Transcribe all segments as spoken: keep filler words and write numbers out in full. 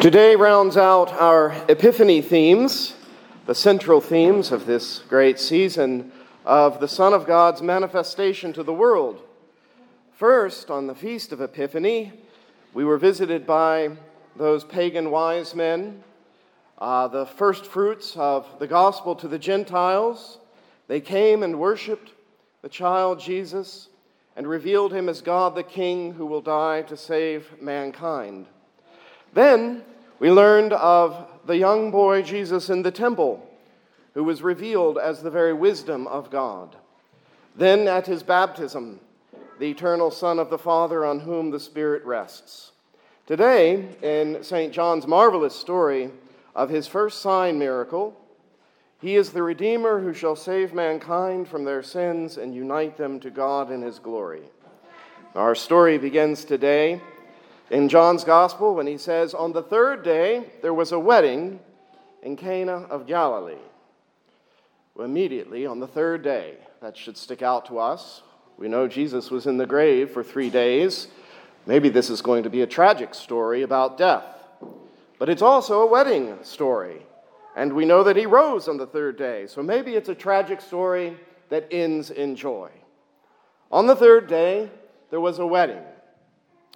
Today rounds out our Epiphany themes, the central themes of this great season of the Son of God's manifestation to the world. First, on the Feast of Epiphany, we were visited by those pagan wise men, uh, the first fruits of the gospel to the Gentiles. They came and worshipped the child Jesus and revealed him as God the King who will die to save mankind. Then we learned of the young boy Jesus in the temple, who was revealed as the very wisdom of God. Then at his baptism, the eternal Son of the Father on whom the Spirit rests. Today, in Saint John's marvelous story of his first sign miracle, he is the Redeemer who shall save mankind from their sins and unite them to God in his glory. Our story begins today in John's Gospel, when he says, "On the third day, there was a wedding in Cana of Galilee." Well, immediately, on the third day, that should stick out to us. We know Jesus was in the grave for three days. Maybe this is going to be a tragic story about death. But it's also a wedding story. And we know that he rose on the third day. So maybe it's a tragic story that ends in joy. On the third day, there was a wedding.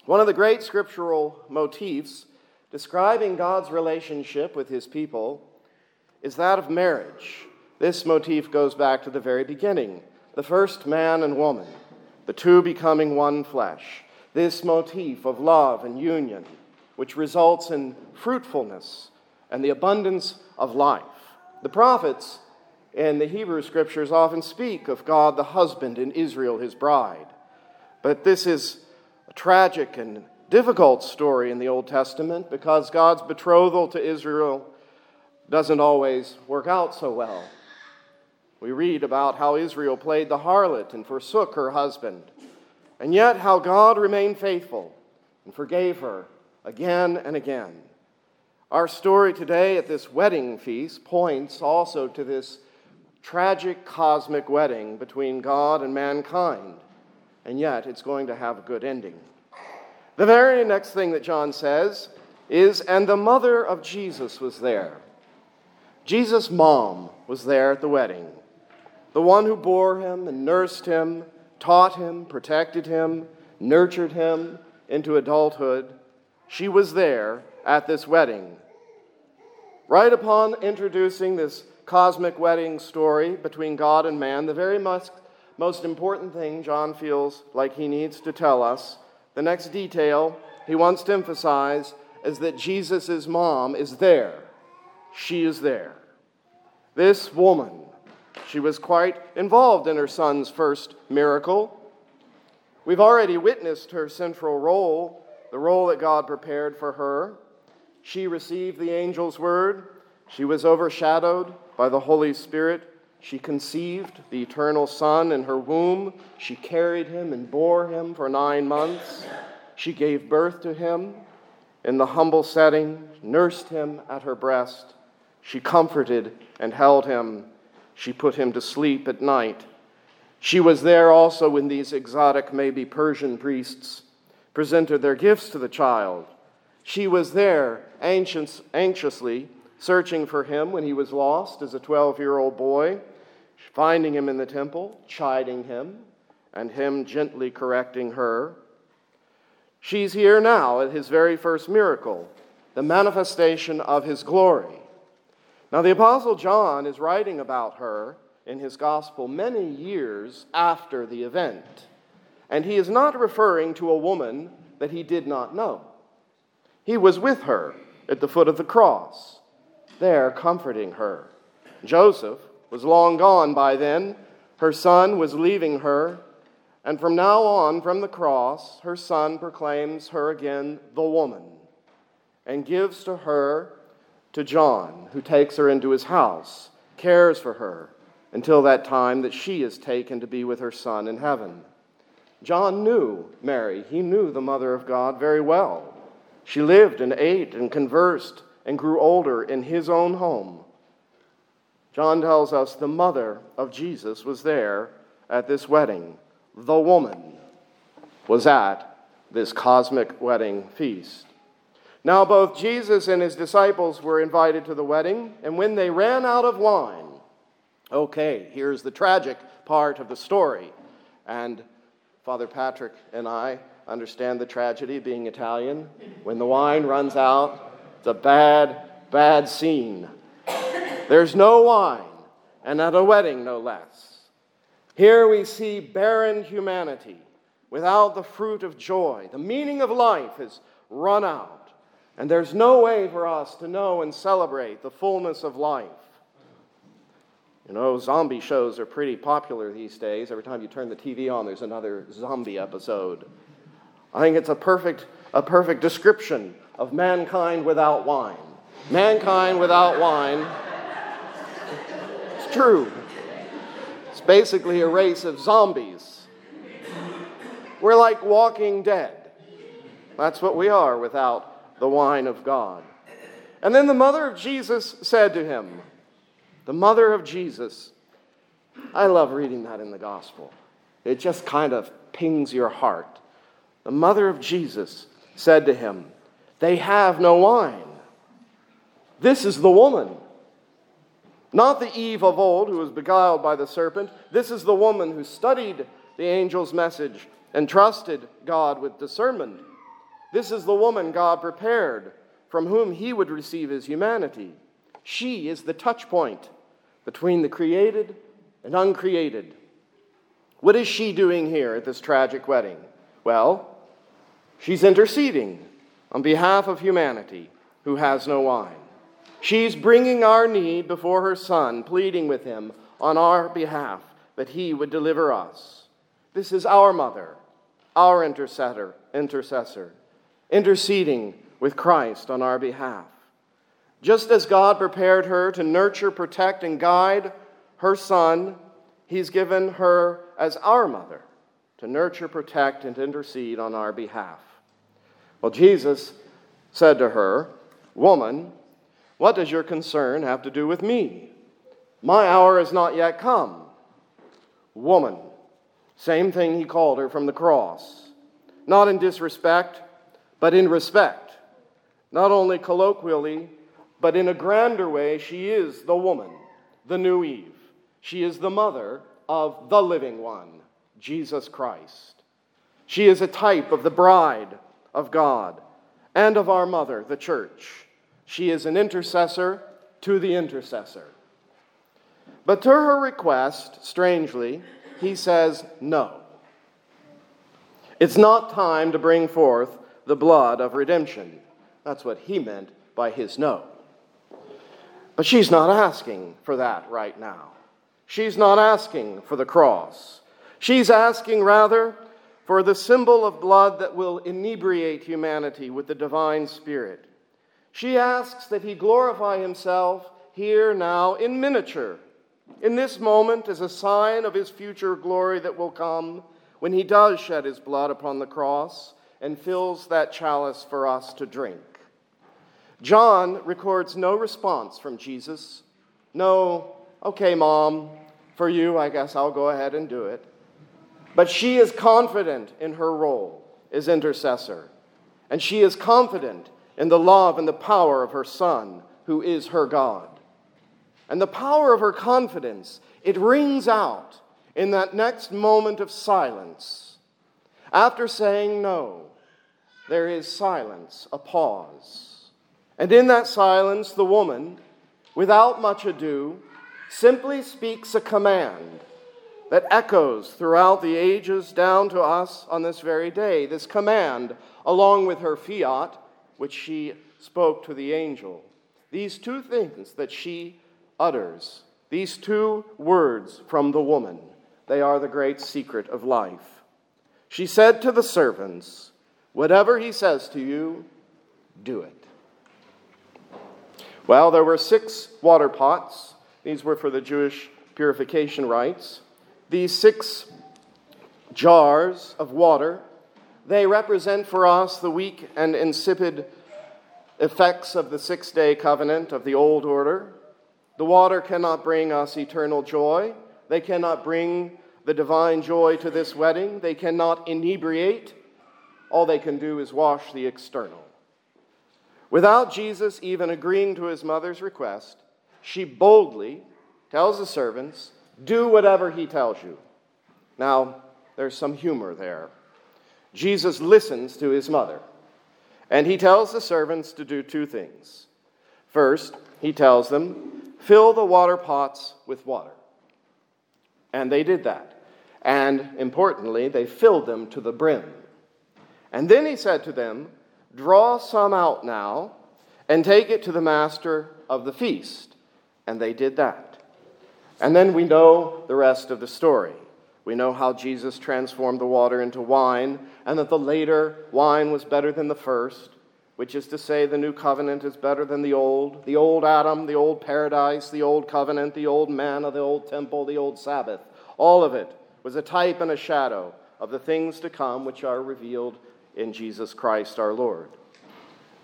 One of the great scriptural motifs describing God's relationship with his people is that of marriage. This motif goes back to the very beginning, the first man and woman, the two becoming one flesh. This motif of love and union, which results in fruitfulness and the abundance of life. The prophets in the Hebrew scriptures often speak of God the husband and Israel his bride. But this is a tragic and difficult story in the Old Testament because God's betrothal to Israel doesn't always work out so well. We read about how Israel played the harlot and forsook her husband, and yet how God remained faithful and forgave her again and again. Our story today at this wedding feast points also to this tragic cosmic wedding between God and mankind. And yet, it's going to have a good ending. The very next thing that John says is, "And the mother of Jesus was there." Jesus' mom was there at the wedding. The one who bore him and nursed him, taught him, protected him, nurtured him into adulthood. She was there at this wedding. Right upon introducing this cosmic wedding story between God and man, the very much most important thing John feels like he needs to tell us, the next detail he wants to emphasize, is that Jesus' mom is there. She is there. This woman, she was quite involved in her son's first miracle. We've already witnessed her central role, the role that God prepared for her. She received the angel's word. She was overshadowed by the Holy Spirit. She conceived the eternal Son in her womb. She carried him and bore him for nine months. She gave birth to him in the humble setting, nursed him at her breast. She comforted and held him. She put him to sleep at night. She was there also when these exotic, maybe Persian priests presented their gifts to the child. She was there anxious, anxiously searching for him when he was lost as a twelve-year-old boy. Finding him in the temple, chiding him, and him gently correcting her. She's here now at his very first miracle, the manifestation of his glory. Now, the Apostle John is writing about her in his gospel many years after the event, and he is not referring to a woman that he did not know. He was with her at the foot of the cross, there comforting her. Joseph was long gone by then. Her son was leaving her. And from now on, from the cross, her son proclaims her again the woman. and gives to her to John, who takes her into his house, cares for her until that time that she is taken to be with her Son in heaven. John knew Mary. He knew the Mother of God very well. She lived and ate and conversed and grew older in his own home. John tells us the mother of Jesus was there at this wedding. The woman was at this cosmic wedding feast. Now both Jesus and his disciples were invited to the wedding, and when they ran out of wine, okay, here's the tragic part of the story. And Father Patrick and I understand the tragedy, being Italian. When the wine runs out, it's a bad, bad scene. There's no wine, and at a wedding no less. Here we see barren humanity without the fruit of joy. The meaning of life is run out, and there's no way for us to know and celebrate the fullness of life. You know, zombie shows are pretty popular these days. Every time you turn the T V on, there's another zombie episode. I think it's a perfect, a perfect description of mankind without wine. Mankind without wine. It's true. It's basically a race of zombies. We're like walking dead. That's what we are without the wine of God. And then the mother of Jesus said to him, the mother of Jesus. I love reading that in the gospel. It just kind of pings your heart. The mother of Jesus said to him, they have no wine. This is the woman. Not the Eve of old who was beguiled by the serpent. This is the woman who studied the angel's message and trusted God with discernment. This is the woman God prepared from whom he would receive his humanity. She is the touch point between the created and uncreated. What is she doing here at this tragic wedding? Well, she's interceding on behalf of humanity who has no wine. She's bringing our need before her Son, pleading with him on our behalf that he would deliver us. This is our mother, our intercessor, intercessor, interceding with Christ on our behalf. Just as God prepared her to nurture, protect, and guide her Son, he's given her as our mother to nurture, protect, and intercede on our behalf. Well, Jesus said to her, woman, what does your concern have to do with me? My hour has not yet come. Woman, same thing he called her from the cross. Not in disrespect, but in respect. Not only colloquially, but in a grander way, she is the woman, the new Eve. She is the mother of the living one, Jesus Christ. She is a type of the bride of God and of our mother, the church. She is an intercessor to the intercessor. But to her request, strangely, he says no. It's not time to bring forth the blood of redemption. That's what he meant by his no. But she's not asking for that right now. She's not asking for the cross. She's asking, rather, for the symbol of blood that will inebriate humanity with the divine spirit. She asks that he glorify himself here now in miniature, in this moment as a sign of his future glory that will come when he does shed his blood upon the cross and fills that chalice for us to drink. John records no response from Jesus. No, okay, Mom, for you, I guess I'll go ahead and do it. But she is confident in her role as intercessor. And she is confident in the love and the power of her Son, who is her God. And the power of her confidence, it rings out in that next moment of silence. After saying no, there is silence, a pause. And in that silence, the woman, without much ado, simply speaks a command that echoes throughout the ages down to us on this very day. This command, along with her fiat, which she spoke to the angel. These two things that she utters, these two words from the woman, they are the great secret of life. She said to the servants, whatever he says to you, do it. Well, there were six water pots. These were for the Jewish purification rites. These six jars of water, they represent for us the weak and insipid effects of the six-day covenant of the old order. The water cannot bring us eternal joy. They cannot bring the divine joy to this wedding. They cannot inebriate. All they can do is wash the external. Without Jesus even agreeing to his mother's request, she boldly tells the servants, "Do whatever he tells you." Now, there's some humor there. Jesus listens to his mother, and he tells the servants to do two things. First, he tells them, fill the water pots with water. And they did that. And importantly, they filled them to the brim. And then he said to them, draw some out now and take it to the master of the feast. And they did that. And then we know the rest of the story. We know how Jesus transformed the water into wine, and that the later wine was better than the first, which is to say the new covenant is better than the old, the old Adam, the old paradise, the old covenant, the old manna, the old temple, the old Sabbath. All of it was a type and a shadow of the things to come which are revealed in Jesus Christ our Lord.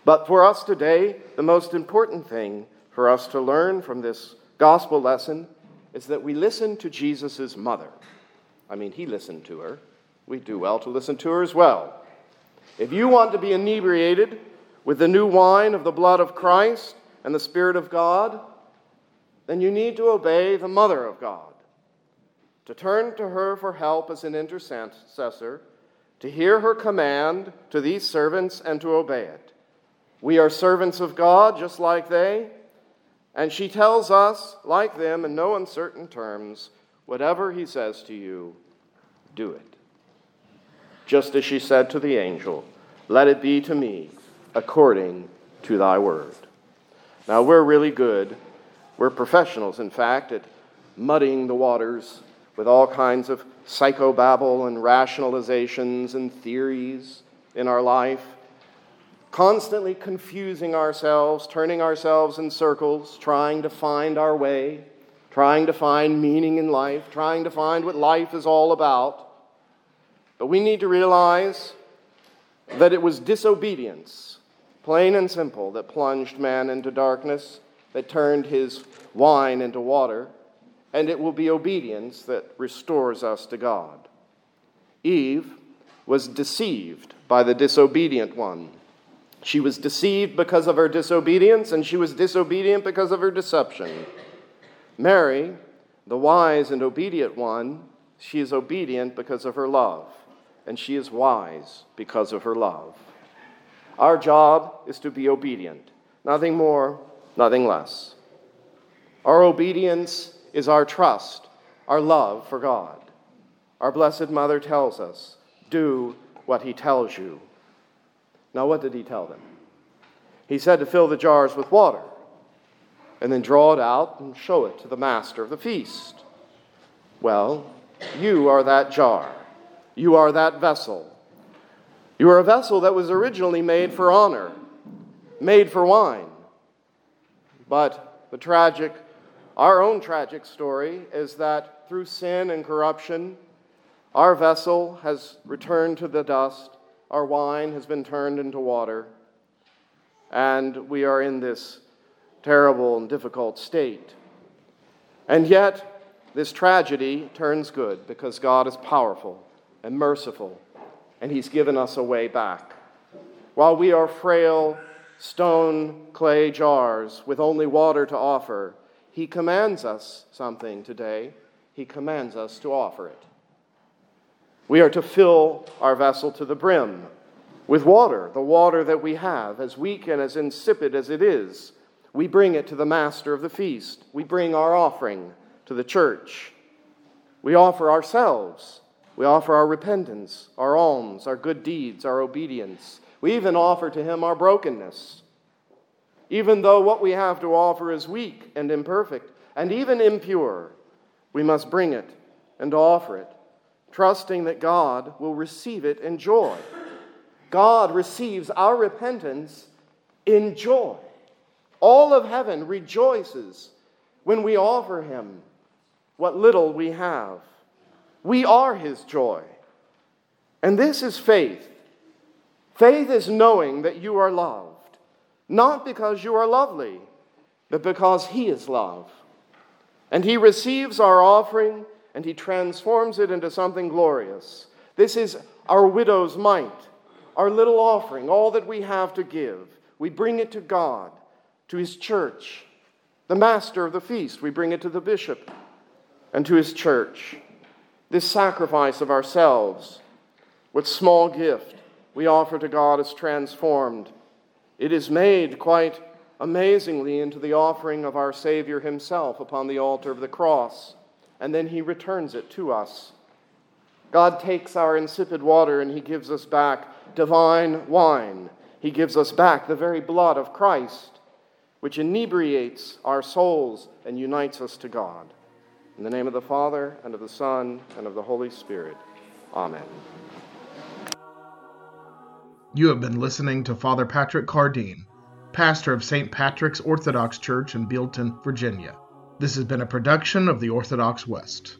But for us today, the most important thing for us to learn from this gospel lesson is that we listen to Jesus' mother. I mean, he listened to her. We do well to listen to her as well. If you want to be inebriated with the new wine of the blood of Christ and the Spirit of God, then you need to obey the Mother of God, to turn to her for help as an intercessor, to hear her command to these servants and to obey it. We are servants of God just like they, and she tells us, like them, in no uncertain terms, whatever he says to you, do it. Just as she said to the angel, let it be to me according to thy word. Now, we're really good. We're professionals, in fact, at muddying the waters with all kinds of psychobabble and rationalizations and theories in our life, constantly confusing ourselves, turning ourselves in circles, trying to find our way, trying to find meaning in life, trying to find what life is all about. But we need to realize that it was disobedience, plain and simple, that plunged man into darkness, that turned his wine into water, and it will be obedience that restores us to God. Eve was deceived by the disobedient one. She was deceived because of her disobedience, and she was disobedient because of her deception. Mary, the wise and obedient one, she is obedient because of her love, and she is wise because of her love. Our job is to be obedient, nothing more, nothing less. Our obedience is our trust, our love for God. Our Blessed Mother tells us, do what he tells you. Now, what did he tell them? He said to fill the jars with water, and then draw it out and show it to the master of the feast. Well, you are that jar. You are that vessel. You are a vessel that was originally made for honor, made for wine. But the tragic, our own tragic story is that through sin and corruption, our vessel has returned to the dust, our wine has been turned into water, and we are in this terrible and difficult state. And yet, this tragedy turns good because God is powerful and merciful, and he's given us a way back. While we are frail stone clay jars with only water to offer, he commands us something today. He commands us to offer it. We are to fill our vessel to the brim with water, the water that we have, as weak and as insipid as it is. We bring it to the master of the feast. We bring our offering to the church. We offer ourselves. We offer our repentance, our alms, our good deeds, our obedience. We even offer to him our brokenness. Even though what we have to offer is weak and imperfect and even impure, we must bring it and offer it, trusting that God will receive it in joy. God receives our repentance in joy. All of heaven rejoices when we offer him what little we have. We are his joy. And this is faith. Faith is knowing that you are loved, not because you are lovely, but because he is love. And he receives our offering, and he transforms it into something glorious. This is our widow's mite, our little offering, all that we have to give. We bring it to God, to his church, the master of the feast. We bring it to the bishop and to his church. This sacrifice of ourselves, what small gift we offer to God is transformed. It is made quite amazingly into the offering of our Savior himself upon the altar of the cross, and then he returns it to us. God takes our insipid water and he gives us back divine wine. He gives us back the very blood of Christ, which inebriates our souls and unites us to God. In the name of the Father, and of the Son, and of the Holy Spirit. Amen. You have been listening to Father Patrick Cardine, pastor of Saint Patrick's Orthodox Church in Bealton, Virginia. This has been a production of the Orthodox West.